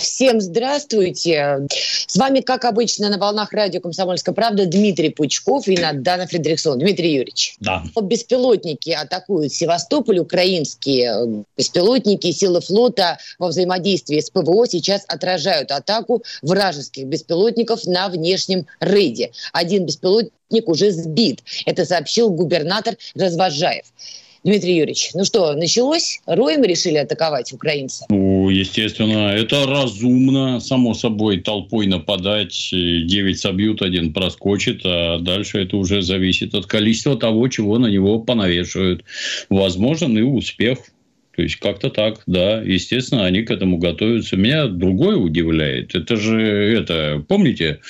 Всем здравствуйте. С вами, как обычно, на волнах радио «Комсомольская правда» Дмитрий Пучков и Надана Фредериксон. Дмитрий Юрьевич, да. Беспилотники атакуют Севастополь, украинские беспилотники. Силы флота во взаимодействии с ПВО сейчас отражают атаку вражеских беспилотников на внешнем рейде. Один беспилотник уже сбит. Это сообщил губернатор Развожаев. Дмитрий Юрьевич, ну что, началось? Роем решили атаковать украинцев? Ну, естественно, это разумно. Само собой, толпой нападать. 9 собьют, 1 проскочит. А дальше это уже зависит от количества того, чего на него понавешивают. Возможен и успех. То есть, как-то так, да. Естественно, они к этому готовятся. Меня другое удивляет. Это же, помните,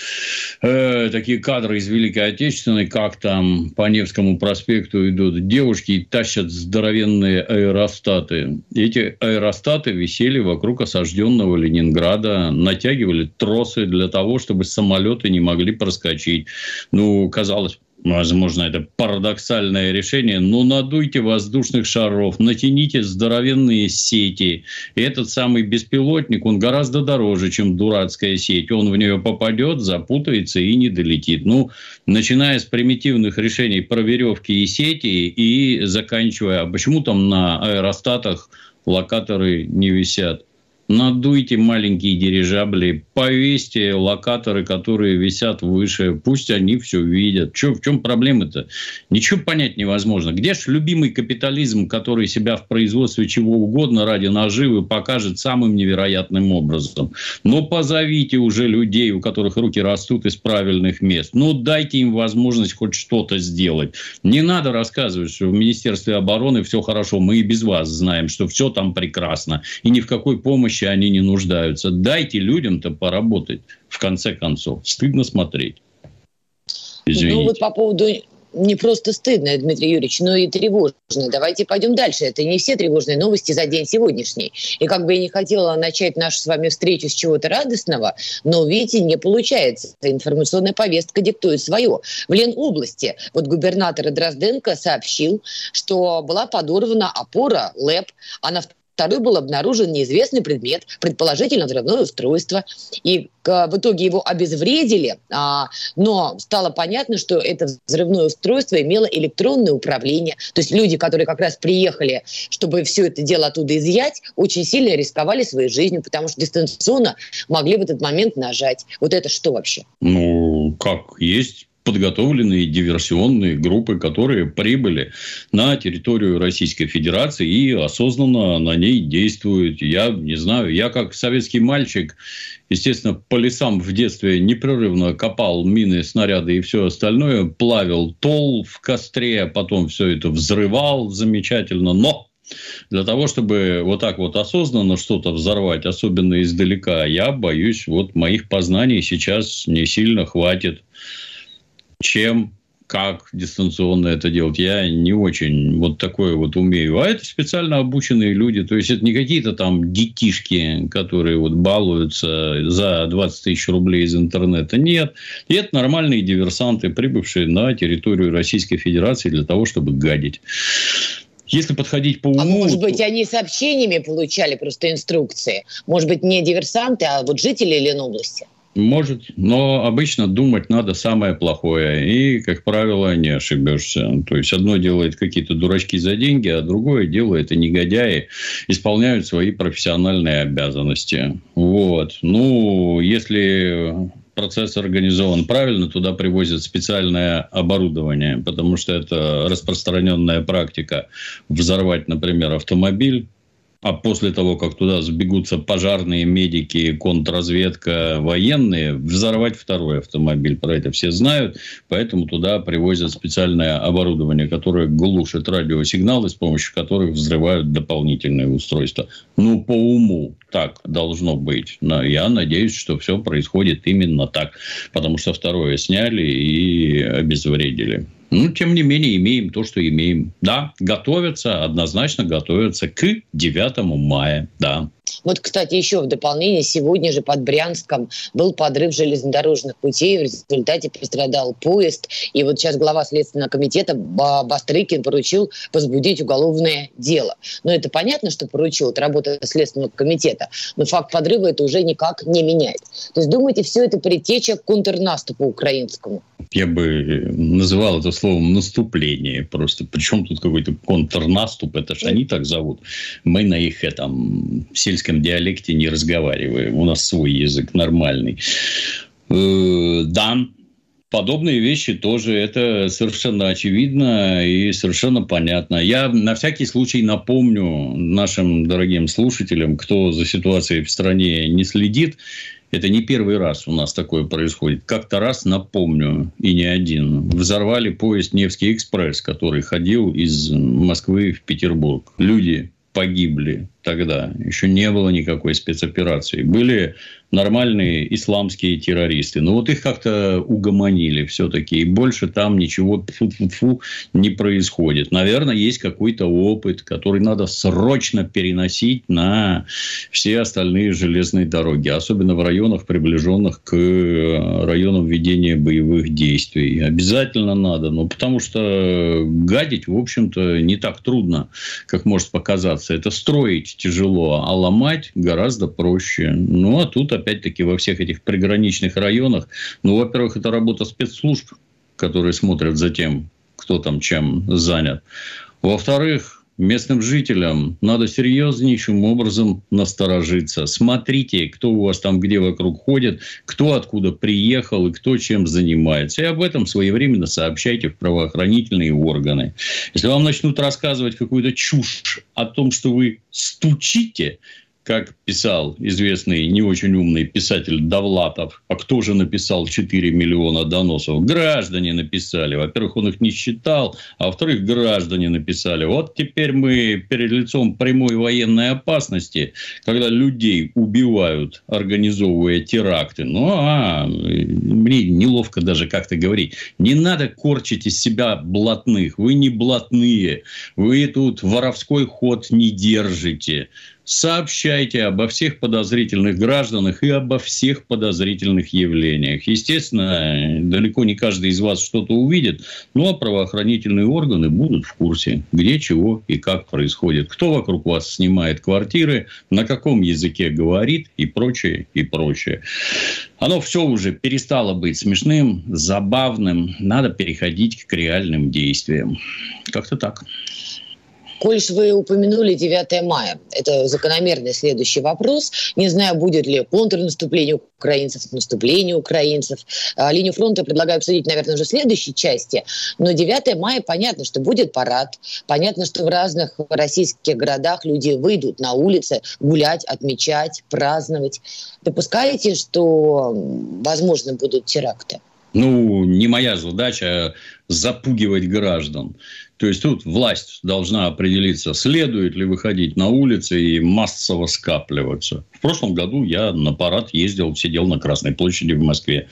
такие кадры из Великой Отечественной, как там по Невскому проспекту идут девушки и тащат здоровенные аэростаты. Эти аэростаты висели вокруг осажденного Ленинграда, натягивали тросы для того, чтобы самолеты не могли проскочить. Ну, казалось... Возможно, это парадоксальное решение, но надуйте воздушных шаров, натяните здоровенные сети. И этот самый беспилотник, он гораздо дороже, чем дурацкая сеть. Он в нее попадет, запутается и не долетит. Ну, начиная с примитивных решений про веревки и сети и заканчивая, а почему там на аэростатах локаторы не висят? Надуйте маленькие дирижабли, повесьте локаторы, которые висят выше, пусть они все видят. В чем проблема-то? Ничего понять невозможно. Где ж любимый капитализм, который себя в производстве чего угодно ради наживы покажет самым невероятным образом? Но позовите уже людей, у которых руки растут из правильных мест. Ну, дайте им возможность хоть что-то сделать. Не надо рассказывать, что в Министерстве обороны все хорошо. Мы и без вас знаем, что все там прекрасно. И ни в какой помощи они не нуждаются. Дайте людям-то поработать. В конце концов, стыдно смотреть. Извините. Ну вот по поводу... Не просто стыдно, Дмитрий Юрьевич, но и тревожно. Давайте пойдем дальше. Это не все тревожные новости за день сегодняшний. И как бы я не хотела начать нашу с вами встречу с чего-то радостного, но, видите, не получается. Информационная повестка диктует свое. В Ленобласти вот губернатор Дрозденко сообщил, что была подорвана опора ЛЭП, а на второй был обнаружен неизвестный предмет, предположительно взрывное устройство. И в итоге его обезвредили, но стало понятно, что это взрывное устройство имело электронное управление. То есть люди, которые как раз приехали, чтобы все это дело оттуда изъять, очень сильно рисковали своей жизнью, потому что дистанционно могли в этот момент нажать. Вот это что вообще? Ну, как есть... подготовленные диверсионные группы, которые прибыли на территорию Российской Федерации и осознанно на ней действуют. Я не знаю, я как советский мальчик, естественно, по лесам в детстве непрерывно копал мины, снаряды и все остальное, плавил тол в костре, потом все это взрывал замечательно, но... Для того, чтобы вот так вот осознанно что-то взорвать, особенно издалека, я боюсь, вот моих познаний сейчас не сильно хватит. Чем, как дистанционно это делать, я не очень вот такое вот умею. А это специально обученные люди. То есть, это не какие-то там детишки, которые вот балуются за 20 тысяч рублей из интернета. Нет. И это нормальные диверсанты, прибывшие на территорию Российской Федерации для того, чтобы гадить. Если подходить по уму... А может быть, они сообщениями получали просто инструкции? Может быть, не диверсанты, а вот жители Ленобласти? Может, но обычно думать надо самое плохое. И, как правило, не ошибешься. То есть, одно делает какие-то дурачки за деньги, а другое дело это негодяи исполняют свои профессиональные обязанности. Вот. Ну, если... Процесс организован правильно, туда привозят специальное оборудование, потому что это распространенная практика. Взорвать, например, автомобиль, А после того, как туда сбегутся пожарные, медики, контрразведка, военные, взорвать второй автомобиль. Про это все знают. Поэтому туда привозят специальное оборудование, которое глушит радиосигналы, с помощью которых взрывают дополнительные устройства. Ну, по уму так должно быть. Но я надеюсь, что все происходит именно так. Потому что второе сняли и обезвредили. Но, тем не менее, имеем то, что имеем. Да, готовятся, однозначно готовятся к 9 мая. Да. Вот, кстати, еще в дополнение, сегодня же под Брянском был подрыв железнодорожных путей. В результате пострадал поезд. И вот сейчас глава Следственного комитета Бастрыкин поручил возбудить уголовное дело. Но это понятно, что поручил, это работа Следственного комитета. Но факт подрыва это уже никак не меняет. То есть, думаете, все это предтеча к контрнаступу украинскому? Я бы называл это словом наступление просто. Причем тут какой-то контрнаступ, это же они так зовут. Мы на их этом сельском диалекте не разговариваем. У нас свой язык нормальный. Да, подобные вещи тоже. Это совершенно очевидно и совершенно понятно. Я на всякий случай напомню нашим дорогим слушателям, кто за ситуацией в стране не следит, это не первый раз у нас такое происходит. Как-то раз, напомню, и не один, взорвали поезд «Невский экспресс», который ходил из Москвы в Петербург. Люди погибли тогда. Еще не было никакой спецоперации. Были нормальные исламские террористы. Но вот их как-то угомонили все-таки. И больше там ничего не происходит. Наверное, есть какой-то опыт, который надо срочно переносить на все остальные железные дороги. Особенно в районах, приближенных к районам ведения боевых действий. Обязательно надо. Ну, потому что гадить, в общем-то, не так трудно, как может показаться. Это строить тяжело, а ломать гораздо проще. Ну, а тут, опять-таки, во всех этих приграничных районах, ну, во-первых, это работа спецслужб, которые смотрят за тем, кто там чем занят. Во-вторых, местным жителям надо серьезнейшим образом насторожиться. Смотрите, кто у вас там где вокруг ходит, кто откуда приехал и кто чем занимается. И об этом своевременно сообщайте в правоохранительные органы. Если вам начнут рассказывать какую-то чушь о том, что вы стучите, как писал известный не очень умный писатель Довлатов. А кто же написал 4 миллиона доносов? Граждане написали. Во-первых, он их не считал. А во-вторых, граждане написали. Вот теперь мы перед лицом прямой военной опасности, когда людей убивают, организовывая теракты. Ну, мне неловко даже как-то говорить. Не надо корчить из себя блатных. Вы не блатные. Вы тут воровской ход не держите. Сообщайте обо всех подозрительных гражданах и обо всех подозрительных явлениях. Естественно, далеко не каждый из вас что-то увидит, но правоохранительные органы будут в курсе, где, чего и как происходит. Кто вокруг вас снимает квартиры, на каком языке говорит и прочее, и прочее. Оно все уже перестало быть смешным, забавным. Надо переходить к реальным действиям. Как-то так. Коль вы упомянули 9 мая, это закономерный следующий вопрос. Не знаю, будет ли контрнаступление украинцев, наступление украинцев. Линию фронта предлагаю обсудить, наверное, уже в следующей части. Но 9 мая понятно, что будет парад. Понятно, что в разных российских городах люди выйдут на улицы гулять, отмечать, праздновать. Допускаете, что, возможно, будут теракты? Ну, не моя задача запугивать граждан. То есть, тут власть должна определиться, следует ли выходить на улицы и массово скапливаться. В прошлом году я на парад ездил, сидел на Красной площади в Москве.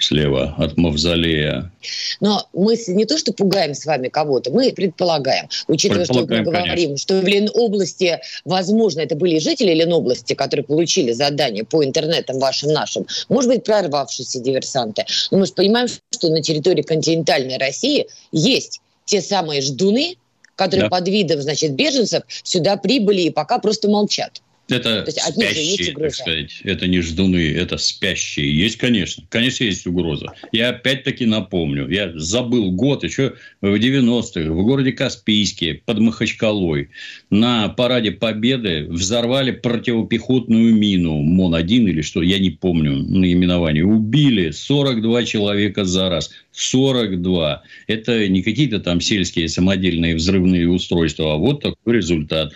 Слева от мавзолея. Но мы не то, что пугаем с вами кого-то, мы предполагаем. Учитывая, что мы говорим, что в Ленобласти, возможно, это были жители Ленобласти, которые получили задание по интернетам вашим-нашим. Может быть, прорвавшиеся диверсанты. Но мы же понимаем, что на территории континентальной России есть те самые ждуны, которые под видом, значит, беженцев сюда прибыли и пока просто молчат. Это спящие, так сказать. Это не ждуны, это спящие. Есть, конечно. Конечно, есть угроза. Я опять-таки напомню. Я забыл год еще в 90-х. В городе Каспийске под Махачкалой на параде Победы взорвали противопехотную мину. МОН-1 или что, я не помню наименование. Убили 42 человека за раз. 42. Это не какие-то там сельские самодельные взрывные устройства, а вот такой результат.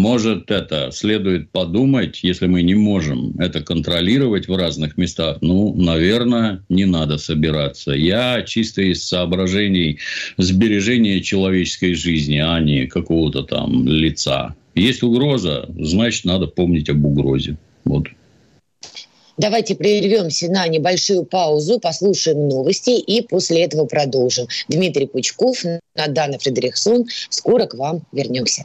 Может, это следует подумать, если мы не можем это контролировать в разных местах, ну, наверное, не надо собираться. Я чисто из соображений сбережения человеческой жизни, а не какого-то там лица. Есть угроза, значит, надо помнить об угрозе. Вот. Давайте прервемся на небольшую паузу, послушаем новости и после этого продолжим. Дмитрий Пучков, Надана Фредериксон. Скоро к вам вернемся.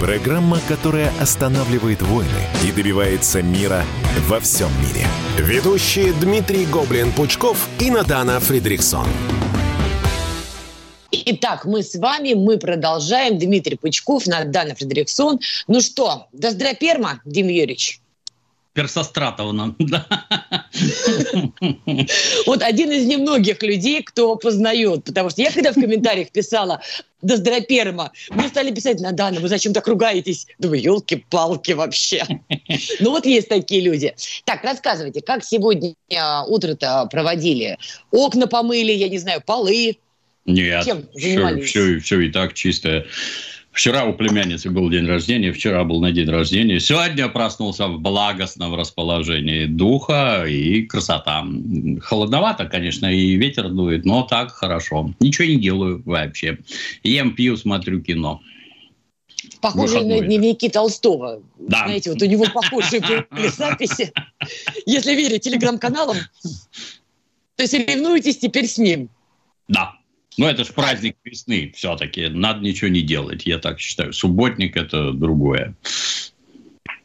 Программа, которая останавливает войны и добивается мира во всем мире. Ведущие Дмитрий Гоблин-Пучков и Надана Фредериксон. Итак, мы с вами, мы продолжаем. Дмитрий Пучков, Надана Фредериксон. Ну что, до здраперма, Дим Юрьевич? Персостратовна, да. Вот один из немногих людей, кто познает. Потому что я когда в комментариях писала «Да здраперма», мне стали писать: «Надана, вы зачем так ругаетесь?» Думаю, елки-палки вообще. Ну вот есть такие люди. Так, рассказывайте, как сегодня утро-то проводили? Окна помыли, я не знаю, полы? Нет, чем занимались? Все и так чистое. Вчера у племянницы был день рождения, Сегодня проснулся в благостном расположении духа и красота. Холодновато, конечно, и ветер дует, но так хорошо. Ничего не делаю вообще. Ем, пью, смотрю кино. Похоже на дневники Толстого. Да. Знаете, вот у него похожие были записи. Если верить телеграм-каналам, то соревнуетесь теперь с ним. Да. Ну, это же праздник весны все-таки. Надо ничего не делать, я так считаю. Субботник – это другое.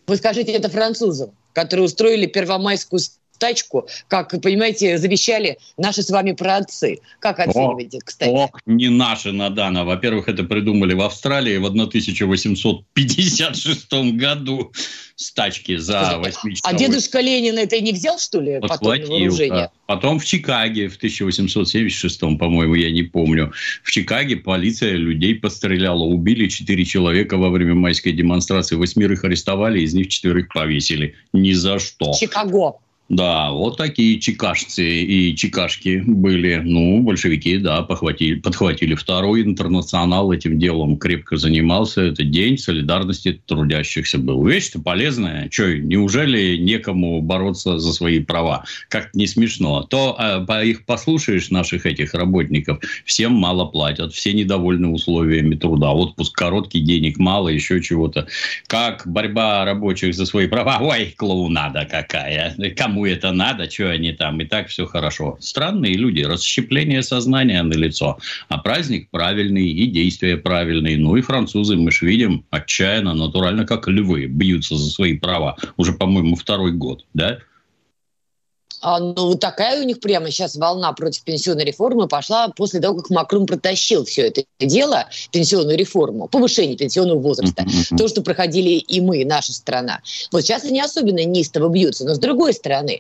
Вы скажите это французам, которые устроили первомайскую стачку, как, понимаете, завещали наши с вами праотцы. Как оцениваете, кстати? Ох, не наши, Надана. Во-первых, это придумали в Австралии в 1856 году стачки за 8 часов. А дедушка Ленин это не взял, что ли, потом на вооружение? Потом в Чикаго в 1876, по-моему, я не помню. В Чикаго полиция людей постреляла. Убили 4 человека во время майской демонстрации. 8 арестовали, из них 4 повесили. Ни за что. Чикаго. Да, вот такие чикашцы и чикашки были. Ну, большевики, да, подхватили. Второй интернационал этим делом крепко занимался. Это День солидарности трудящихся был. Вещь-то полезная. Че, неужели некому бороться за свои права? Как-то не смешно. Их послушаешь, наших этих работников, всем мало платят, все недовольны условиями труда. Отпуск короткий, денег мало, еще чего-то. Как борьба рабочих за свои права? Ой, клоунада какая! Кому это надо, что они там, и так все хорошо. Странные люди, расщепление сознания налицо. А праздник правильный и действия правильные. Ну и французы, мы ж видим, отчаянно, натурально, как львы, бьются за свои права. Уже, по-моему, 2-й год, да? Ну, такая у них прямо сейчас волна против пенсионной реформы пошла после того, как Макрон протащил все это дело, пенсионную реформу, повышение пенсионного возраста, то, что проходили и мы, наша страна. Вот сейчас они особенно неистово бьются, но с другой стороны,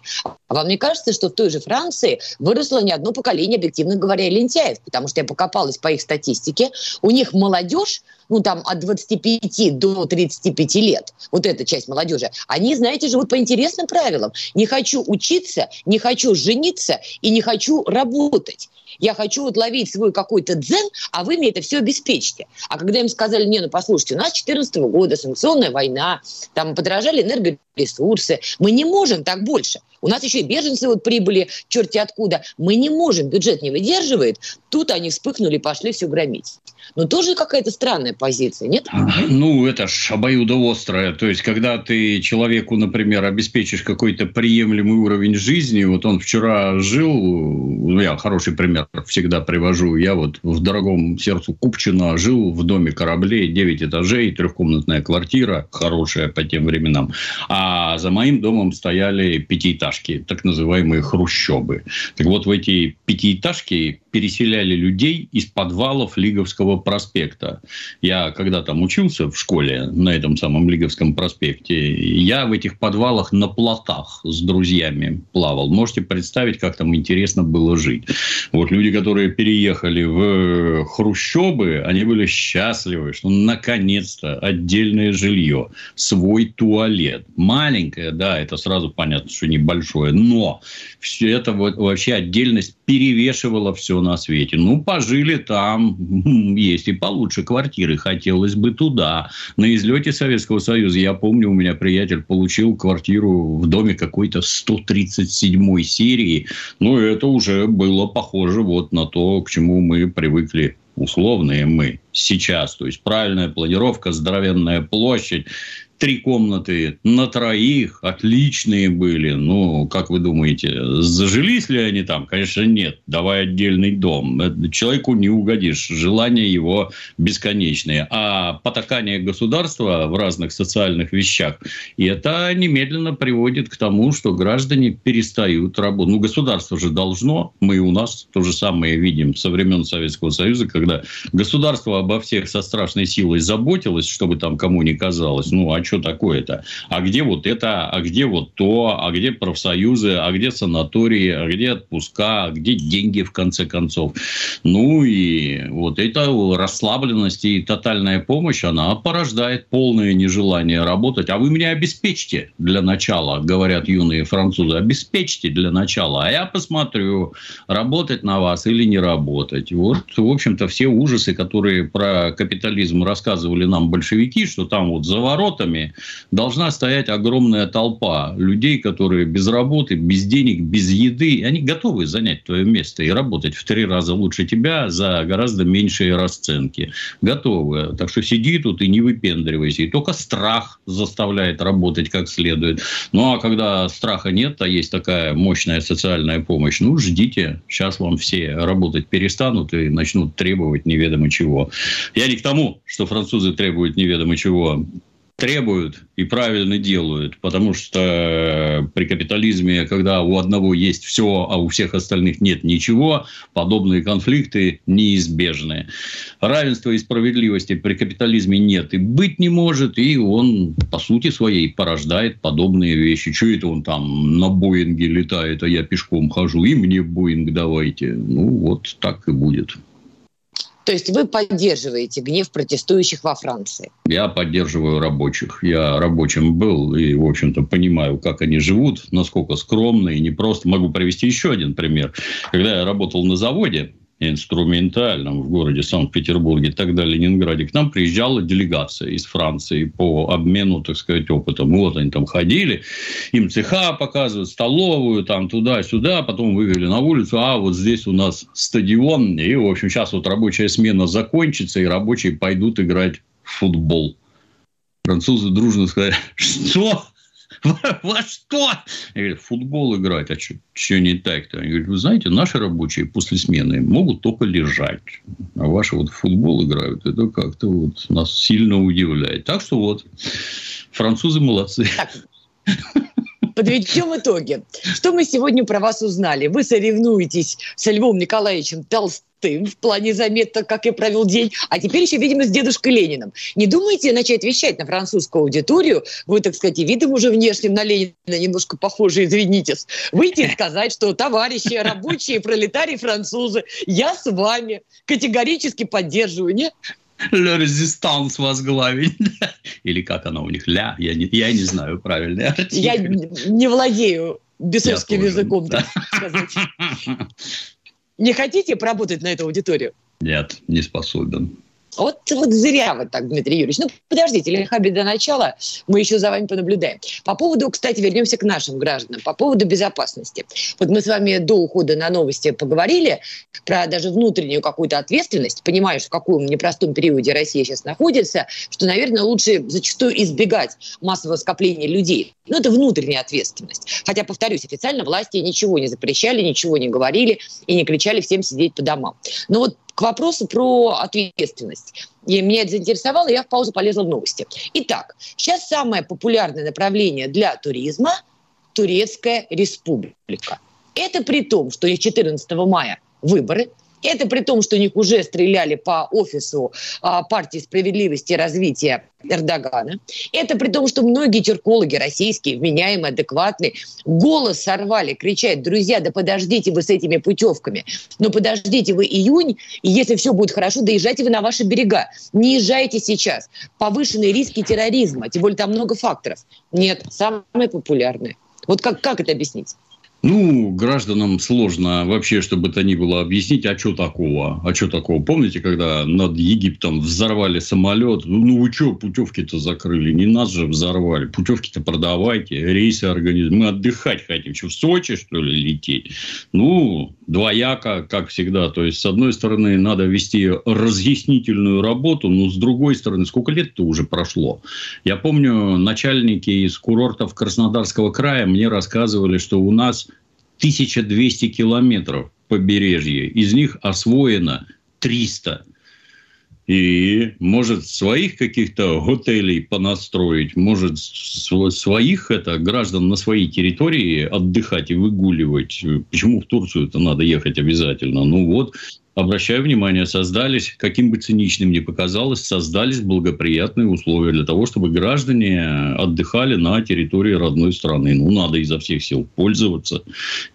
вам не кажется, что в той же Франции выросло не одно поколение, объективно говоря, лентяев, потому что я покопалась по их статистике, у них молодежь, ну, там, от 25 до 35 лет, вот эта часть молодежи, они, знаете, живут по интересным правилам. Не хочу учиться, не хочу жениться и не хочу работать. Я хочу вот ловить свой какой-то дзен, а вы мне это все обеспечите. А когда им сказали: не, ну, послушайте, у нас с 2014 года санкционная война, там подорожали энергоресурсы, мы не можем так больше. У нас еще и беженцы вот прибыли, черти откуда. Мы не можем, бюджет не выдерживает. Тут они вспыхнули и пошли все громить. Но тоже какая-то странная позиция, нет? Ну, это ж обоюдоострое. То есть, когда ты человеку, например, обеспечишь какой-то приемлемый уровень жизни, вот он вчера жил, я хороший пример всегда привожу, я вот в дорогом сердцу Купчино жил в доме кораблей, 9 этажей, 3-комнатная квартира, хорошая по тем временам. А за моим домом стояли 5-этажки. пятиэтажки, так называемые хрущобы. Так вот, в эти пятиэтажки переселяли людей из подвалов Лиговского проспекта. Я когда там учился в школе на этом самом Лиговском проспекте, я в этих подвалах на плотах с друзьями плавал. Можете представить, как там интересно было жить. Вот люди, которые переехали в хрущобы, они были счастливы, что наконец-то отдельное жилье, свой туалет. Маленькое, да, это сразу понятно, что небольшое, но все это вообще отдельность перевешивала все на свете. Ну, пожили там, есть и получше квартиры, хотелось бы туда. На излете Советского Союза, я помню, у меня приятель получил квартиру в доме какой-то 137-й серии. Ну, это уже было похоже вот на то, к чему мы привыкли. Условные мы сейчас. То есть, правильная планировка, здоровенная площадь, 3 комнаты на троих, отличные были. Ну, как вы думаете, зажились ли они там? Конечно, нет. Давай отдельный дом. Человеку не угодишь. Желания его бесконечные. А потакание государства в разных социальных вещах, и это немедленно приводит к тому, что граждане перестают работать. Ну, государство же должно. Мы у нас то же самое видим со времен Советского Союза, когда государство обо всех со страшной силой заботилось, чтобы там кому ни казалось. Ну, а что такое-то? А где вот это, а где вот то, а где профсоюзы, а где санатории, а где отпуска, а где деньги, в конце концов? Ну, и вот эта расслабленность и тотальная помощь, она порождает полное нежелание работать. А вы меня обеспечьте для начала, говорят юные французы, обеспечьте для начала, а я посмотрю, работать на вас или не работать. Вот, в общем-то, все ужасы, которые про капитализм рассказывали нам большевики, что там вот за воротами должна стоять огромная толпа людей, которые без работы, без денег, без еды, они готовы занять твое место и работать в 3 раза лучше тебя за гораздо меньшие расценки. Готовы. Так что сиди тут и не выпендривайся. И только страх заставляет работать как следует. Ну, а когда страха нет, а есть такая мощная социальная помощь, ну, ждите. Сейчас вам все работать перестанут и начнут требовать неведомо чего. Я не к тому, что французы требуют неведомо чего. Требуют и правильно делают, потому что при капитализме, когда у одного есть все, а у всех остальных нет ничего, подобные конфликты неизбежны. Равенства и справедливости при капитализме нет и быть не может, и он по сути своей порождает подобные вещи. Че это он там на Боинге летает, а я пешком хожу, и мне Боинг давайте. Ну, вот так и будет. То есть вы поддерживаете гнев протестующих во Франции? Я поддерживаю рабочих. Я рабочим был и, в общем-то, понимаю, как они живут, насколько скромно и непросто. Могу привести еще один пример. Когда я работал на заводе инструментальном в городе Санкт-Петербурге, тогда Ленинграде, к нам приезжала делегация из Франции по обмену, так сказать, опытом. Вот они там ходили, им цеха показывают, столовую, там туда-сюда, потом вывели на улицу, а вот здесь у нас стадион, и, в общем, сейчас вот рабочая смена закончится, и рабочие пойдут играть в футбол. Французы дружно сказали, что... Во что? Я говорю, футбол играть, а что не так-то? Они говорят, вы знаете, наши рабочие после смены могут только лежать. А ваши вот в футбол играют, это как-то вот нас сильно удивляет. Так что вот, французы молодцы. Так. Подведем итоги. Что мы сегодня про вас узнали? Вы соревнуетесь с Львом Николаевичем Толстым в плане заметок, как я провел день, а теперь еще, видимо, с дедушкой Лениным. Не думаете начать вещать на французскую аудиторию? Вы, так сказать, и видом уже внешним на Ленина немножко похожи, извинитесь. Выйти и сказать, что товарищи, рабочие, пролетарии, французы, я с вами категорически поддерживаю, нет? «Ля резистанс» возглавить. Или как оно у них? «Ля». Я не знаю правильный артикль. Я не владею бесовским языком, да. Так сказать. Не хотите поработать на эту аудиторию? Нет, не способен. Вот зря вы так, Дмитрий Юрьевич. Ну, подождите, лихаби до начала, мы еще за вами понаблюдаем. По поводу, кстати, вернемся к нашим гражданам, по поводу безопасности. Вот мы с вами до ухода на новости поговорили про даже внутреннюю какую-то ответственность. Понимаешь, в каком непростом периоде Россия сейчас находится, что, наверное, лучше зачастую избегать массового скопления людей. Но это внутренняя ответственность. Хотя, повторюсь, официально власти ничего не запрещали, ничего не говорили и не кричали всем сидеть по домам. Но вот к вопросу про ответственность. И меня это заинтересовало, и я в паузу полезла в новости. Итак, сейчас самое популярное направление для туризма Турецкая республика. Это при том, что у них 14 мая выборы. Это при том, что у них уже стреляли по офису партии справедливости и развития Эрдогана. Это при том, что многие тюркологи российские, вменяемые, адекватные, голос сорвали, кричат: друзья, да подождите вы с этими путевками, но подождите вы июнь, и если все будет хорошо, да езжайте вы на ваши берега. Не езжайте сейчас. Повышенные риски терроризма, тем более там много факторов. Нет, самые популярные. Вот как это объяснить? Ну, гражданам сложно вообще, что бы то ни было, объяснить, а что такого? А что такого? Помните, когда над Египтом взорвали самолет? Ну, вы что, путевки-то закрыли? Не нас же взорвали. Путевки-то продавайте, рейсы организуйте. Мы отдыхать хотим. Что, в Сочи, что ли, лететь? Ну, двояко, как всегда. То есть, с одной стороны, надо вести разъяснительную работу, но с другой стороны, сколько лет-то уже прошло? Я помню, начальники из курортов Краснодарского края мне рассказывали, что у нас 1200 километров побережья. Из них освоено 300. И может своих каких-то отелей понастроить, может своих граждан на своей территории отдыхать и выгуливать. Почему в Турцию-то надо ехать обязательно? Ну вот, обращаю внимание, создались, каким бы циничным ни показалось, создались благоприятные условия для того, чтобы граждане отдыхали на территории родной страны. Ну, надо изо всех сил пользоваться.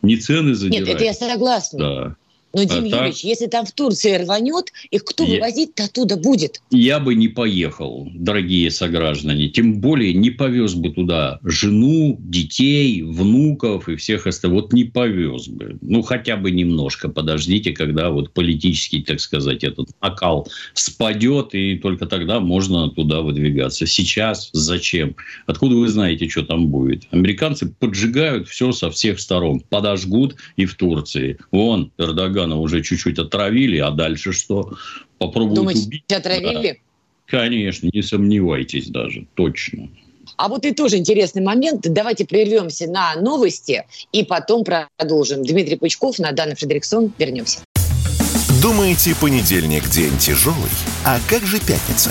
Не цены задирать. Нет, это я согласна. Да. Но, Дим Юрьевич, если там в Турции рванет, их кто вывозить-то оттуда будет? Я бы не поехал, дорогие сограждане. Тем более не повез бы туда жену, детей, внуков и всех остальных. Вот не повез бы. Ну, хотя бы немножко подождите, когда вот политический, так сказать, этот накал спадет, и только тогда можно туда выдвигаться. Сейчас зачем? Откуда вы знаете, что там будет? Американцы поджигают все со всех сторон. Подожгут и в Турции. Вон, Эрдоган уже чуть-чуть отравили, а дальше что? Попробуют убить. Отравили? Да. Конечно, не сомневайтесь даже, точно. А вот и тоже интересный момент. Давайте прервемся на новости и потом продолжим. Дмитрий Пучков, Надана Фредериксон. Вернемся. Думаете, понедельник день тяжелый? А как же пятница?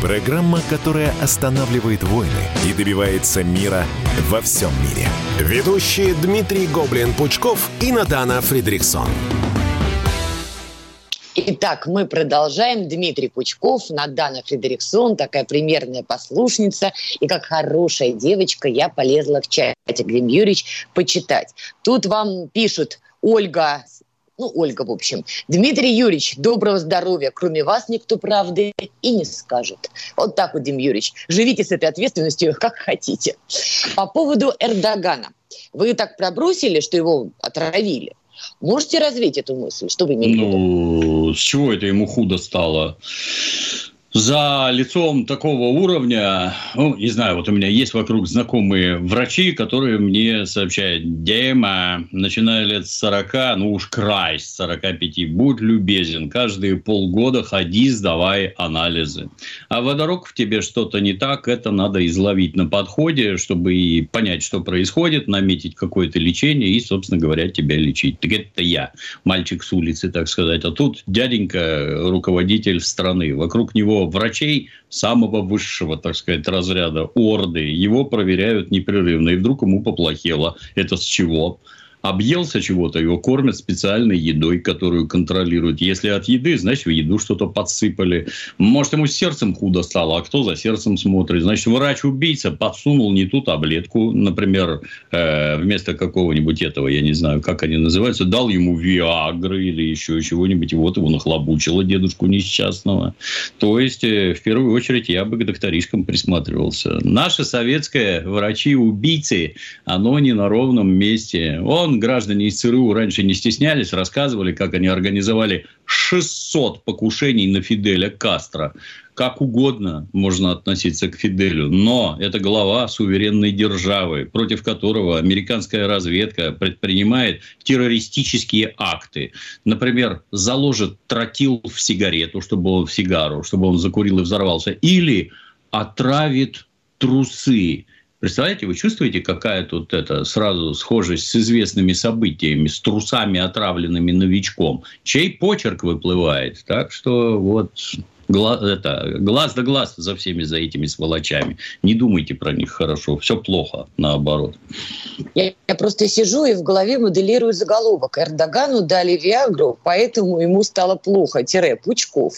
Программа, которая останавливает войны и добивается мира во всем мире. Ведущие Дмитрий Гоблин-Пучков и Надана Фредериксон. Итак, мы продолжаем. Дмитрий Пучков, Надана Фредериксон, такая примерная послушница. И как хорошая девочка я полезла в чатик, Дим Юрьевич, почитать. Тут вам пишут Ольга... Ольга, в общем. Дмитрий Юрьевич, доброго здоровья. Кроме вас никто правды и не скажет. Вот так вот, Дим Юрьевич. Живите с этой ответственностью, как хотите. По поводу Эрдогана. Вы так пробросили, что его отравили. Можете развить эту мысль? Что вы имеете в виду? Ну, с чего это ему худо стало? За лицом такого уровня, не знаю, вот у меня есть вокруг знакомые врачи, которые мне сообщают: Дима, начиная лет 40, ну уж край с 45, будь любезен, каждые полгода ходи, сдавай анализы. А вдруг в тебе что-то не так, это надо изловить на подходе, чтобы и понять, что происходит, наметить какое-то лечение и, собственно говоря, тебя лечить. Так это я, мальчик с улицы, так сказать. А тут дяденька, руководитель страны, вокруг него врачей самого высшего, так сказать, разряда, орды. Его проверяют непрерывно. И вдруг ему поплохело. Это с чего? Объелся чего-то, его кормят специальной едой, которую контролируют. Если от еды, значит, в еду что-то подсыпали. Может, ему с сердцем худо стало, а кто за сердцем смотрит? Значит, врач-убийца подсунул не ту таблетку. Например, вместо какого-нибудь этого, я не знаю, как они называются, дал ему виагры или еще чего-нибудь. И вот его нахлобучило, дедушку несчастного. То есть, в первую очередь, я бы к докторишкам присматривался. Наше советское врачи-убийцы, оно не на ровном месте. Он ОМОН граждане из ЦРУ раньше не стеснялись, рассказывали, как они организовали 600 покушений на Фиделя Кастро. Как угодно можно относиться к Фиделю, но это глава суверенной державы, против которого американская разведка предпринимает террористические акты. Например, заложит тротил в сигарету, чтобы он закурил и взорвался, или отравит трусы. Представляете, вы чувствуете, какая тут сразу схожесть с известными событиями, с трусами, отравленными новичком, чей почерк выплывает. Так что глаз да глаз за всеми за этими сволочами. Не думайте про них хорошо, все плохо, наоборот. Я просто сижу и в голове моделирую заголовок. Эрдогану дали Виагру, поэтому ему стало плохо, Пучков.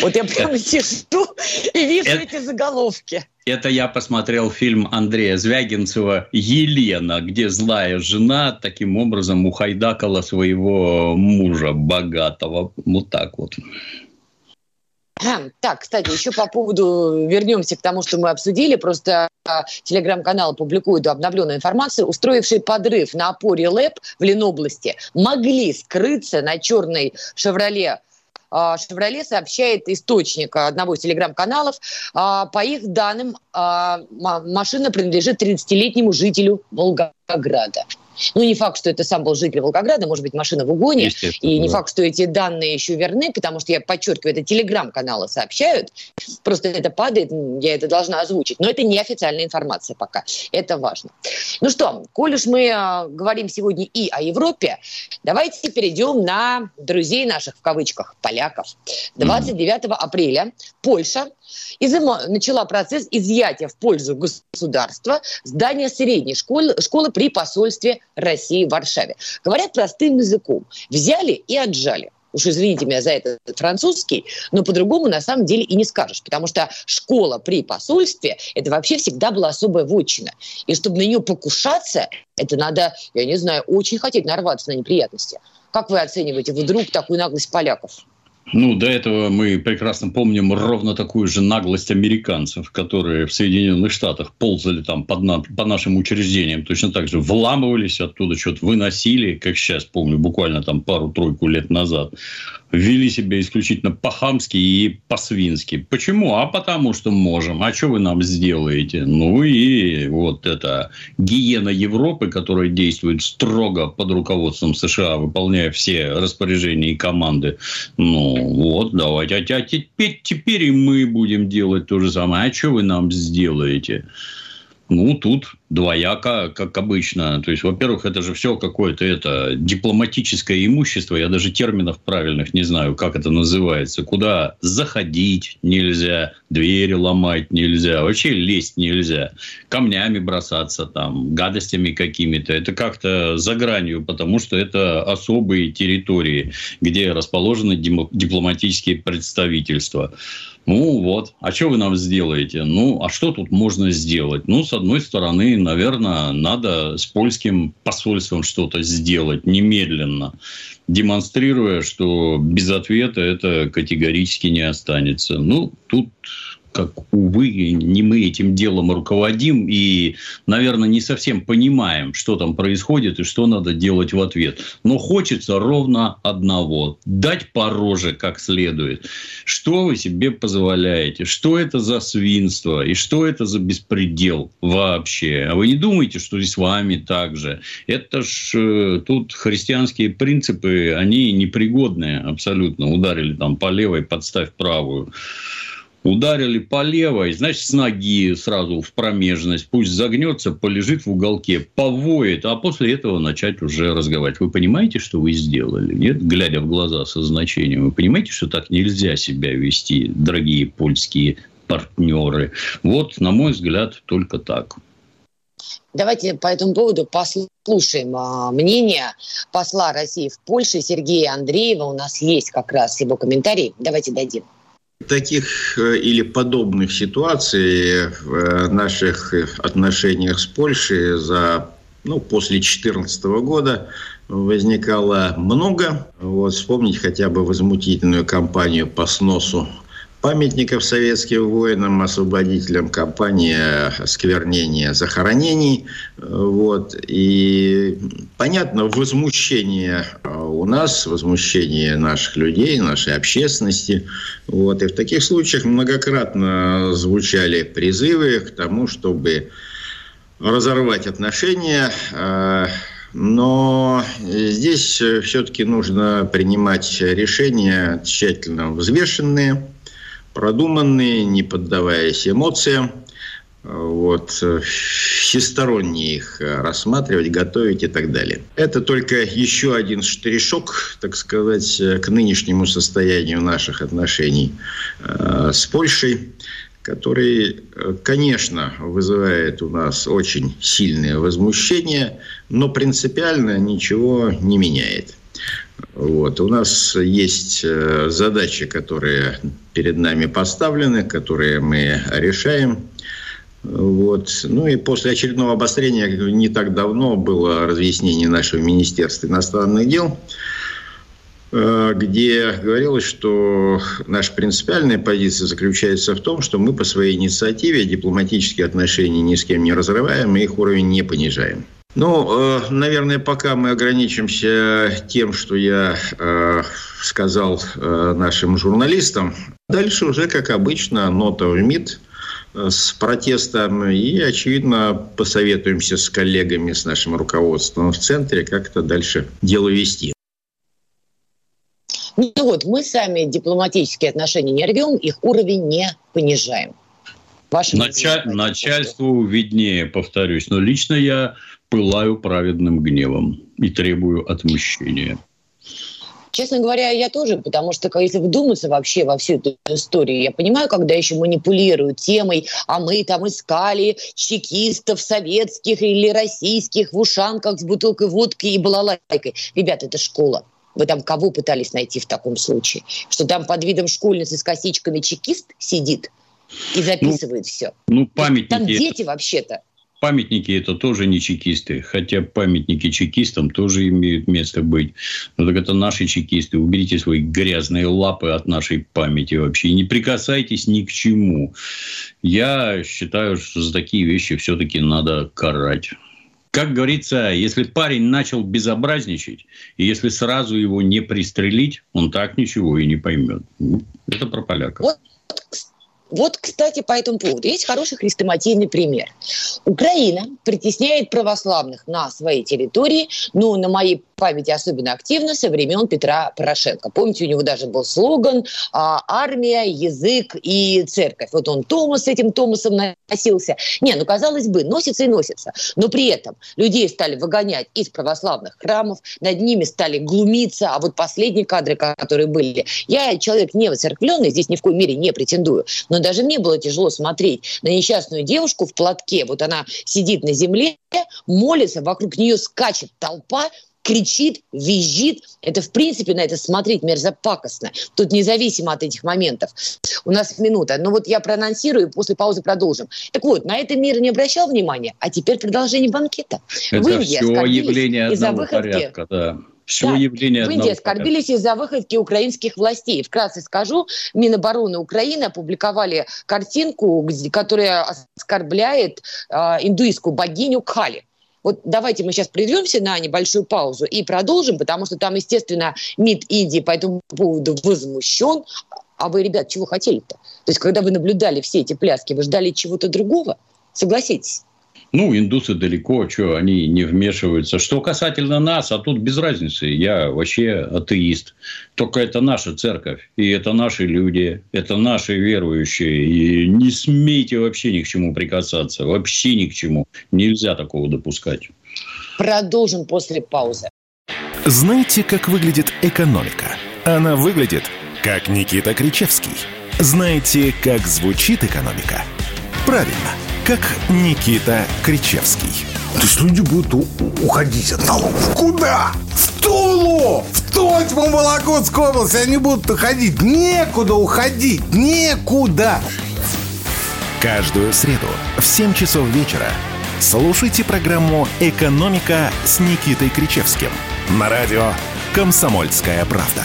Вот я прямо сижу и вижу эти заголовки. Это я посмотрел фильм Андрея Звягинцева «Елена», где злая жена таким образом ухайдакала своего мужа богатого. Вот так вот. Так, кстати, еще по поводу, вернемся к тому, что мы обсудили, просто телеграм-канал публикует обновленную информацию, устроившие подрыв на опоре ЛЭП в Ленобласти могли скрыться на черной «Шевроле». «Шевроле» сообщает источник одного из телеграм-каналов. По их данным, машина принадлежит 30-летнему жителю Волгограда. Ну, не факт, что это сам был житель Волгограда, может быть, машина в угоне. И не факт, что эти данные еще верны, потому что, я подчеркиваю, это телеграм-каналы сообщают. Просто это падает, я это должна озвучить. Но это не официальная информация пока. Это важно. Ну что, коль уж мы говорим сегодня и о Европе, давайте перейдем на друзей наших, в кавычках, поляков. 29 апреля Польша начала процесс изъятия в пользу государства здания средней школы при посольстве России в Варшаве. Говорят простым языком. Взяли и отжали. Уж извините меня за этот французский, но по-другому на самом деле и не скажешь. Потому что школа при посольстве – это вообще всегда была особая вотчина. И чтобы на нее покушаться, это надо, я не знаю, очень хотеть нарваться на неприятности. Как вы оцениваете вдруг такую наглость поляков? Ну, до этого мы прекрасно помним ровно такую же наглость американцев, которые в Соединенных Штатах ползали там по нашим учреждениям. Точно так же вламывались оттуда, что-то выносили, как сейчас помню, буквально там пару-тройку лет назад. Вели себя исключительно по-хамски и по-свински. Почему? А потому что можем. А что вы нам сделаете? Ну, и вот эта гиена Европы, которая действует строго под руководством США, выполняя все распоряжения и команды. Ну, вот, давайте. А теперь и мы будем делать то же самое. А что вы нам сделаете? Ну, тут двояко, как обычно. То есть, во-первых, это же все какое-то дипломатическое имущество. Я даже терминов правильных не знаю, как это называется. Куда заходить нельзя, двери ломать нельзя, вообще лезть нельзя. Камнями бросаться, там, гадостями какими-то. Это как-то за гранью, потому что это особые территории, где расположены дипломатические представительства. Ну вот, а что вы нам сделаете? Ну, а что тут можно сделать? Ну, с одной стороны, наверное, надо с польским посольством что-то сделать немедленно, демонстрируя, что без ответа это категорически не останется. Ну, тут, как, увы, не мы этим делом руководим и, наверное, не совсем понимаем, что там происходит и что надо делать в ответ. Но хочется ровно одного – дать по роже как следует. Что вы себе позволяете? Что это за свинство? И что это за беспредел вообще? А вы не думаете, что и с вами так же? Это ж тут христианские принципы, они непригодные абсолютно. Ударили там по левой, подставь правую. Ударили по левой, значит, с ноги сразу в промежность. Пусть загнется, полежит в уголке, повоет, а после этого начать уже разговаривать. Вы понимаете, что вы сделали? Нет? Глядя в глаза со значением. Вы понимаете, что так нельзя себя вести, дорогие польские партнеры? Вот, на мой взгляд, только так. Давайте по этому поводу послушаем мнение посла России в Польше Сергея Андреева. У нас есть как раз его комментарий. Давайте дадим. Таких или подобных ситуаций в наших отношениях с Польшей после 2014 года возникало много. Вот, вспомнить хотя бы возмутительную кампанию по сносу памятников советским воинам, освободителям, кампания осквернения захоронений. Вот. И понятно, возмущение у нас, возмущение наших людей, нашей общественности. Вот. И в таких случаях многократно звучали призывы к тому, чтобы разорвать отношения. Но здесь все-таки нужно принимать решения тщательно взвешенные, продуманные, не поддаваясь эмоциям. Вот, всесторонне их рассматривать, готовить и так далее. Это только еще один штришок, так сказать, к нынешнему состоянию наших отношений с Польшей, который, конечно, вызывает у нас очень сильное возмущение, но принципиально ничего не меняет. Вот. У нас есть задачи, которые перед нами поставлены, которые мы решаем. Вот. Ну и после очередного обострения не так давно было разъяснение нашего Министерства иностранных дел, где говорилось, что наша принципиальная позиция заключается в том, что мы по своей инициативе дипломатические отношения ни с кем не разрываем и их уровень не понижаем. Ну, наверное, пока мы ограничимся тем, что я сказал нашим журналистам. Дальше уже, как обычно, нота в МИД с протестом. И, очевидно, посоветуемся с коллегами, с нашим руководством в центре, как это дальше дело вести. Ну вот, мы сами дипломатические отношения не рвем, их уровень не понижаем. Начальству виднее, повторюсь. Но лично я пылаю праведным гневом и требую отмщения. Честно говоря, я тоже, потому что если вдуматься вообще во всю эту историю, я понимаю, когда еще манипулируют темой, а мы там искали чекистов советских или российских в ушанках с бутылкой водки и балалайкой. Ребята, это школа. Вы там кого пытались найти в таком случае? Что там под видом школьницы с косичками чекист сидит и записывает все? Ну, памятники. Там дети вообще-то. Памятники это тоже не чекисты, хотя памятники чекистам тоже имеют место быть. Но так это наши чекисты. Уберите свои грязные лапы от нашей памяти вообще. И не прикасайтесь ни к чему. Я считаю, что за такие вещи все-таки надо карать. Как говорится, если парень начал безобразничать, и если сразу его не пристрелить, он так ничего и не поймет. Это про поляков. Вот, кстати, по этому поводу. Есть хороший хрестоматийный пример. Украина притесняет православных на своей территории, но на моей памяти особенно активно со времен Петра Порошенко. Помните, у него даже был слоган «Армия, язык и церковь». Вот он с этим Томасом носился. Не, ну, казалось бы, носится и носится. Но при этом людей стали выгонять из православных храмов, над ними стали глумиться. А вот последние кадры, которые были... Я человек не воцерквленный, здесь ни в коем мере не претендую, но даже мне было тяжело смотреть на несчастную девушку в платке. Вот она сидит на земле, молится, вокруг нее скачет толпа, кричит, визжит. Это, в принципе, на это смотреть мерзопакостно. Тут независимо от этих моментов. У нас минута. Но вот я проанонсирую, после паузы продолжим. Так вот, на это мир не обращал внимания, а теперь продолжение банкета. Это в Индии все явление из-за выходки. Порядка, да. Да, в Индии оскорбились из-за выходки украинских властей. Вкратце скажу, Минобороны Украины опубликовали картинку, которая оскорбляет индуистскую богиню Кали. Вот давайте мы сейчас прервемся на небольшую паузу и продолжим, потому что там, естественно, МИД Индии по этому поводу возмущен. А вы, ребят, чего хотели-то? То есть, когда вы наблюдали все эти пляски, вы ждали чего-то другого? Согласитесь. Ну, индусы далеко, что они не вмешиваются. Что касательно нас, а тут без разницы. Я вообще атеист. Только это наша церковь, и это наши люди, это наши верующие. И не смейте вообще ни к чему прикасаться. Вообще ни к чему. Нельзя такого допускать. Продолжим после паузы. Знаете, как выглядит экономика? Она выглядит, как Никита Кричевский. Знаете, как звучит экономика? Правильно. Как Никита Кричевский. То есть люди будут уходить от налогов. Куда? В Тулу! В Тульскую, Вологодскую область. Они будут уходить. Некуда уходить. Некуда. Каждую среду в 7 часов вечера слушайте программу «Экономика» с Никитой Кричевским. На радио «Комсомольская правда».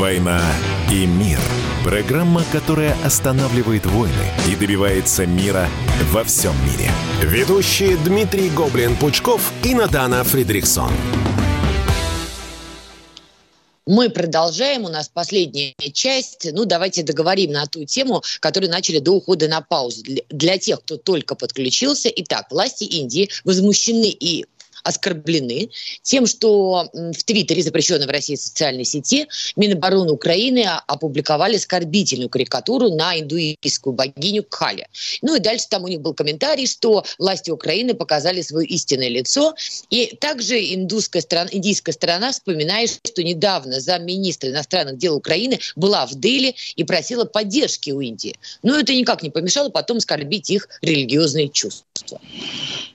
«Война и мир». Программа, которая останавливает войны и добивается мира во всем мире. Ведущие Дмитрий Гоблин-Пучков и Надана Фредериксон. Мы продолжаем, у нас последняя часть. Ну, давайте договорим на ту тему, которую начали до ухода на паузу. Для тех, кто только подключился. Итак, власти Индии возмущены и оскорблены тем, что в Твиттере, запрещенной в России социальной сети, Минобороны Украины опубликовали оскорбительную карикатуру на индуистскую богиню Кали. Ну и дальше там у них был комментарий, что власти Украины показали свое истинное лицо. И также индийская сторона вспоминает, что недавно замминистра иностранных дел Украины была в Дели и просила поддержки у Индии. Но это никак не помешало потом оскорбить их религиозные чувства.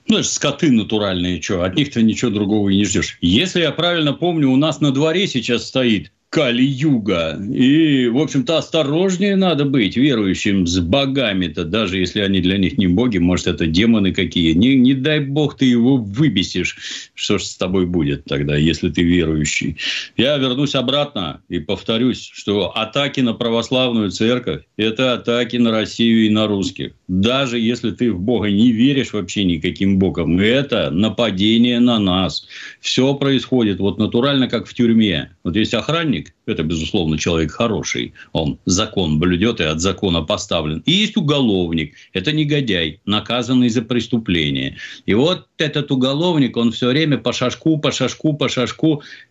Ну, это же скоты натуральные, что? От них-то ничего другого и не ждешь. Если я правильно помню, у нас на дворе сейчас стоит Кали-Юга. И, в общем-то, осторожнее надо быть верующим с богами-то, даже если они для них не боги, может, это демоны какие. Не дай бог ты его выбесишь. Что ж с тобой будет тогда, если ты верующий? Я вернусь обратно и повторюсь, что атаки на православную церковь – это атаки на Россию и на русских. Даже если ты в Бога не веришь вообще никаким богам, это нападение на нас. Все происходит вот натурально, как в тюрьме. Вот есть охранник, это, безусловно, человек хороший, он закон блюдет и от закона поставлен. И есть уголовник, это негодяй, наказанный за преступление. И вот этот уголовник, он все время по шажку.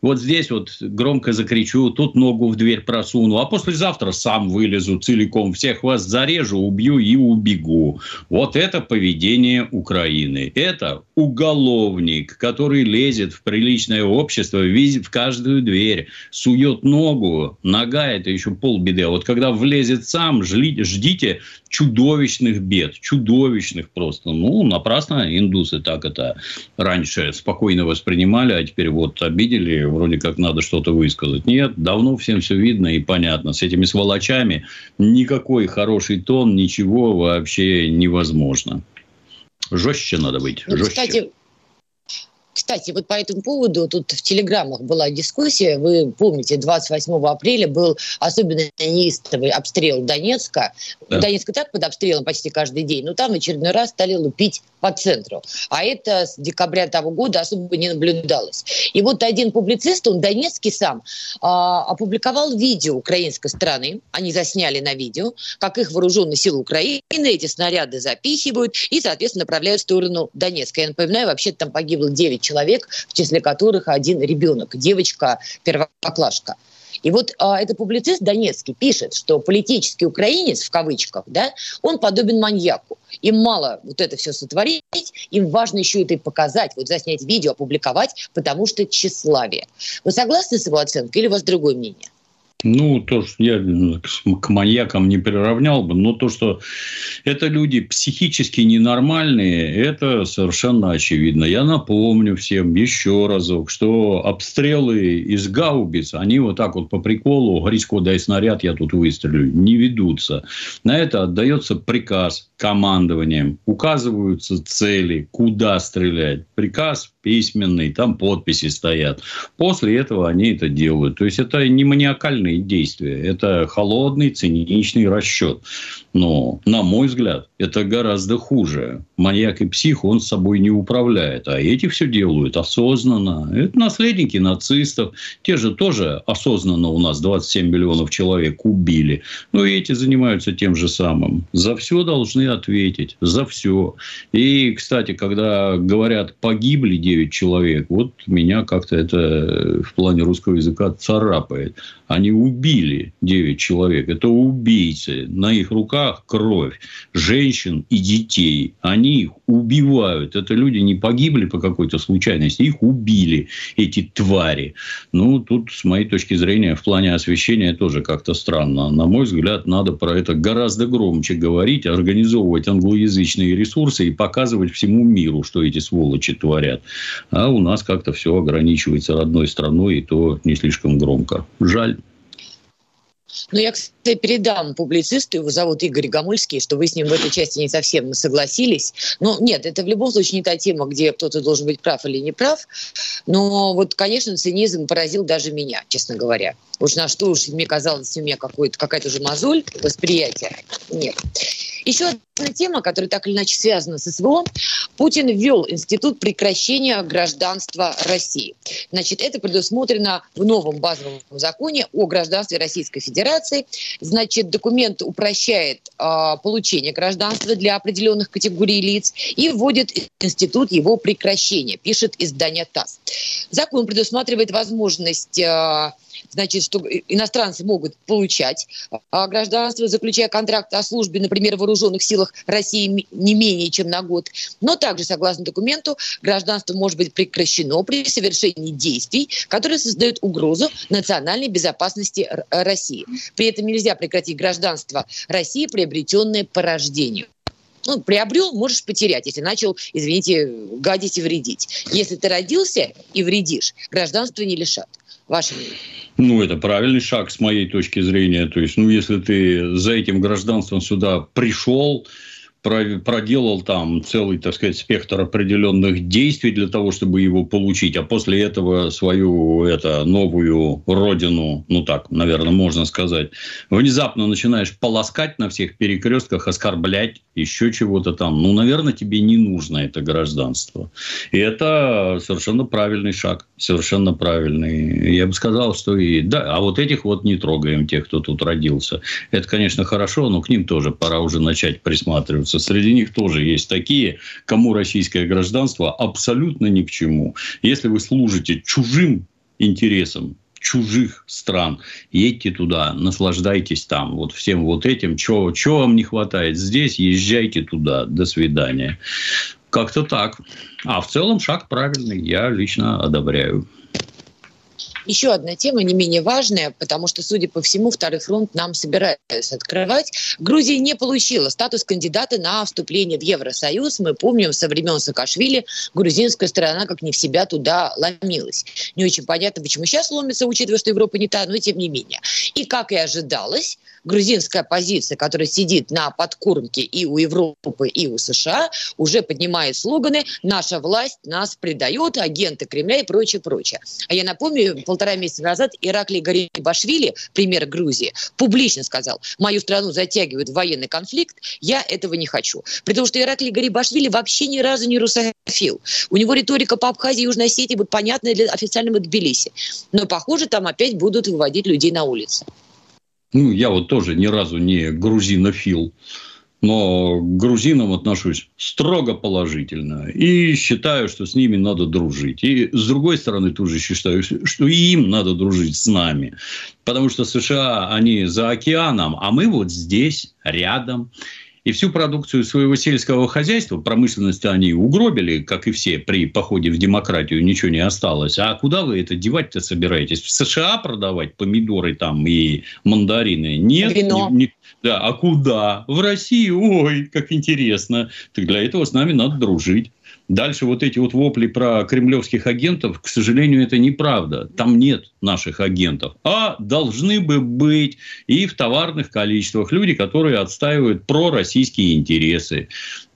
Вот здесь вот громко закричу, тут ногу в дверь просуну, а послезавтра сам вылезу целиком, всех вас зарежу, убью и убегу. Вот это поведение Украины. Это уголовник, который лезет в приличное общество, в каждую дверь, сует ногу. Нога – это еще полбеды. А вот когда влезет сам, ждите чудовищных бед, чудовищных просто. Ну, напрасно индусы так это раньше спокойно воспринимали, а теперь вот обидели, вроде как надо что-то высказать. Нет, давно всем все видно и понятно. С этими сволочами никакой хороший тон, ничего вообще невозможно. Жестче надо быть, жестче. Кстати, вот по этому поводу тут в телеграммах была дискуссия. Вы помните, 28 апреля был особенно неистовый обстрел Донецка. Да. Донецк и так под обстрелом почти каждый день, но там в очередной раз стали лупить по центру. А это с декабря того года особо не наблюдалось. И вот один публицист, он донецкий сам, опубликовал видео украинской страны. Они засняли на видео, как их вооруженные силы Украины эти снаряды запихивают и, соответственно, направляют в сторону Донецка. Я напоминаю, вообще там погибло 9 человек, в числе которых один ребенок, девочка, первоклашка. И вот этот публицист донецкий пишет, что политический украинец, в кавычках, да, он подобен маньяку. Им мало вот это все сотворить, им важно еще это и показать, вот заснять видео, опубликовать, потому что тщеславие. Вы согласны с его оценкой или у вас другое мнение? Ну, то, что я к маньякам не приравнял бы, но то, что это люди психически ненормальные, это совершенно очевидно. Я напомню всем еще разок, что обстрелы из гаубиц, они вот так вот по приколу, Грицко, дай снаряд, я тут выстрелю, не ведутся. На это отдается приказ командованием, указываются цели, куда стрелять. Приказ письменный, там подписи стоят. После этого они это делают. То есть, это не маниакальные действия. Это холодный, циничный расчет. Но, на мой взгляд, это гораздо хуже. Маньяк и псих, он с собой не управляет. А эти все делают осознанно. Это наследники нацистов. Те же тоже осознанно у нас 27 миллионов человек убили. Но эти занимаются тем же самым. За все должны ответить. За все. И, кстати, когда говорят, погибли 9 человек, вот меня как-то это в плане русского языка царапает. Они убили 9 человек. Это убийцы. На их руках кровь женщин и детей. Они их убивают. Это люди не погибли по какой-то случайности. Их убили, эти твари. Ну, тут, с моей точки зрения, в плане освещения тоже как-то странно. На мой взгляд, надо про это гораздо громче говорить, организовывать англоязычные ресурсы и показывать всему миру, что эти сволочи творят. А у нас как-то все ограничивается родной страной, и то не слишком громко. Жаль. Но я, кстати, передам публицисту, его зовут Игорь Гамульский, что вы с ним в этой части не совсем согласились. Но нет, это в любом случае не та тема, где кто-то должен быть прав или не прав. Но вот, конечно, цинизм поразил даже меня, честно говоря. Уж на что уж мне казалось, у меня какая-то уже мозоль, восприятие. Нет. Еще одна тема, которая так или иначе связана с СВО. Путин ввел институт прекращения гражданства России. Значит, это предусмотрено в новом базовом законе о гражданстве Российской Федерации. Значит, документ упрощает получение гражданства для определенных категорий лиц и вводит институт его прекращения, пишет издание ТАСС. Закон предусматривает возможность... Значит, что иностранцы могут получать гражданство, заключая контракт о службе, например, в вооруженных силах России не менее чем на год. Но также, согласно документу, гражданство может быть прекращено при совершении действий, которые создают угрозу национальной безопасности России. При этом нельзя прекратить гражданство России, приобретенное по рождению. Ну, приобрел, можешь потерять, если начал, извините, гадить и вредить. Если ты родился и вредишь, гражданство не лишат. Ваше мнение? Ну, это правильный шаг с моей точки зрения. То есть, ну, если ты за этим гражданством сюда пришел, проделал там целый, так сказать, спектр определенных действий для того, чтобы его получить, а после этого свою новую родину, ну так, наверное, можно сказать, внезапно начинаешь полоскать на всех перекрестках, оскорблять, еще чего-то там. Ну, наверное, тебе не нужно это гражданство. И это совершенно правильный шаг, совершенно правильный. Я бы сказал, что и да, а вот этих вот не трогаем, тех, кто тут родился. Это, конечно, хорошо, но к ним тоже пора уже начать присматриваться. Среди них тоже есть такие, кому российское гражданство абсолютно ни к чему. Если вы служите чужим интересам чужих стран, едьте туда, наслаждайтесь там, вот всем вот этим, чего вам не хватает здесь, езжайте туда, до свидания. Как-то так. А в целом шаг правильный, я лично одобряю. Еще одна тема, не менее важная, потому что, судя по всему, второй фронт нам собираются открывать. Грузия не получила статус кандидата на вступление в Евросоюз. Мы помним, со времен Саакашвили грузинская сторона как не в себя туда ломилась. Не очень понятно, почему сейчас ломится, учитывая, что Европа не та, но тем не менее. И, как и ожидалось, грузинская оппозиция, которая сидит на подкормке и у Европы, и у США, уже поднимает слоганы «Наша власть нас предает», «Агенты Кремля» и прочее, прочее. А я напомню, полтора месяца назад Ираклий Гарибашвили, премьер Грузии, публично сказал: «Мою страну затягивают в военный конфликт, я этого не хочу». При том, что Ираклий Гарибашвили вообще ни разу не русофил. У него риторика по Абхазии и Южной Осетии будет понятна для официального Тбилиси. Но, похоже, там опять будут выводить людей на улицы. Ну, я вот тоже ни разу не грузинофил. Но к грузинам отношусь строго положительно и считаю, что с ними надо дружить. И с другой стороны, тоже считаю, что и им надо дружить с нами. Потому что США, они за океаном, а мы вот здесь, рядом. И всю продукцию своего сельского хозяйства, промышленность они угробили, как и все, при походе в демократию ничего не осталось. А куда вы это девать-то собираетесь? В США продавать помидоры там и мандарины? Нет. Да, а куда? В России? Ой, как интересно. Так для этого с нами надо дружить. Дальше вот эти вот вопли про кремлевских агентов, к сожалению, это неправда. Там нет наших агентов. А должны бы быть и в товарных количествах люди, которые отстаивают пророссийские интересы.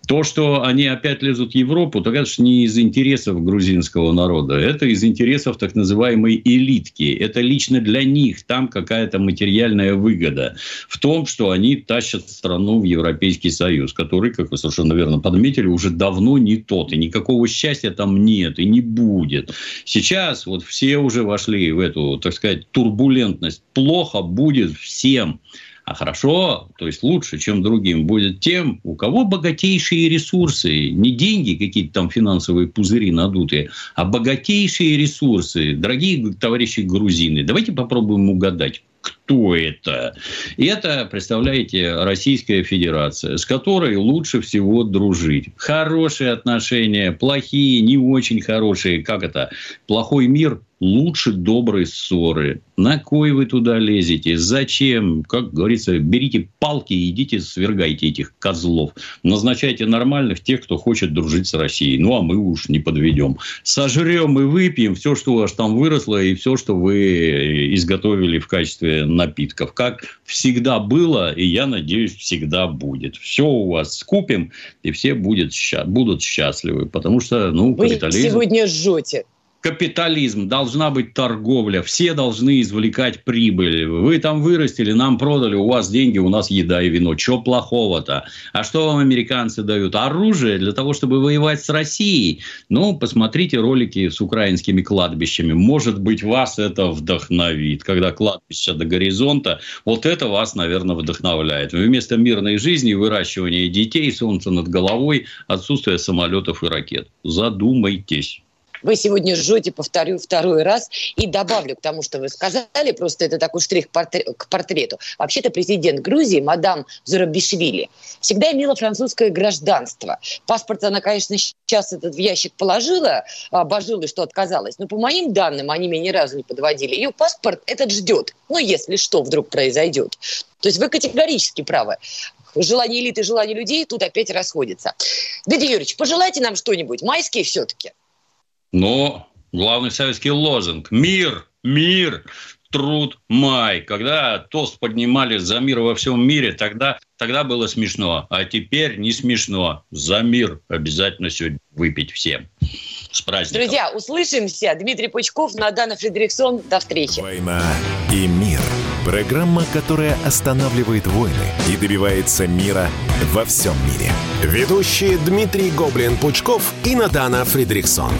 То, что они опять лезут в Европу, то, конечно, не из интересов грузинского народа. Это из интересов так называемой элитки. Это лично для них там какая-то материальная выгода в том, что они тащат страну в Европейский Союз, который, как вы совершенно верно подметили, уже давно не тот. И никакого счастья там нет и не будет. Сейчас вот все уже вошли в эту, так сказать, турбулентность. Плохо будет всем. А хорошо, то есть лучше, чем другим, будет тем, у кого богатейшие ресурсы. Не деньги, какие-то там финансовые пузыри надутые, а богатейшие ресурсы. Дорогие товарищи грузины, давайте попробуем угадать, кто это. И это, представляете, Российская Федерация, с которой лучше всего дружить. Хорошие отношения, плохие, не очень хорошие. Как это? Плохой мир – лучше доброй ссоры. На кой вы туда лезете? Зачем? Как говорится, берите палки и идите свергайте этих козлов. Назначайте нормальных, тех, кто хочет дружить с Россией. Ну, а мы уж не подведем. Сожрем и выпьем все, что у вас там выросло, и все, что вы изготовили в качестве напитков. Как всегда было, и я надеюсь, всегда будет. Все у вас скупим, и все будут счастливы. Потому что, капитализм... Вы сегодня жжете. Капитализм, должна быть торговля, все должны извлекать прибыль. Вы там вырастили, нам продали, у вас деньги, у нас еда и вино. Чего плохого-то? А что вам американцы дают? Оружие для того, чтобы воевать с Россией? Ну, посмотрите ролики с украинскими кладбищами. Может быть, вас это вдохновит. Когда кладбище до горизонта, вот это вас, наверное, вдохновляет. Вместо мирной жизни, выращивания детей, солнца над головой, отсутствие самолетов и ракет. Задумайтесь. Вы сегодня жжете, повторю второй раз, и добавлю к тому, что вы сказали, просто это такой штрих к портрету. Вообще-то президент Грузии, мадам Зурабишвили, всегда имела французское гражданство. Паспорт она, конечно, сейчас этот в ящик положила, обожила, что отказалась, но по моим данным, они меня ни разу не подводили. Ее паспорт этот ждет, если что вдруг произойдет. То есть вы категорически правы. Желание элиты, желание людей тут опять расходятся. Дядя Юрьевич, пожелайте нам что-нибудь, майские все-таки. Но главный советский лозунг – мир, мир, труд, май. Когда тост поднимали за мир во всем мире, тогда было смешно. А теперь не смешно. За мир обязательно сегодня выпить всем. С праздником. Друзья, услышимся. Дмитрий Пучков, Надана Фредериксон. До встречи. «Война и мир». Программа, которая останавливает войны и добивается мира во всем мире. Ведущие Дмитрий Гоблин-Пучков и Надана Фредериксон.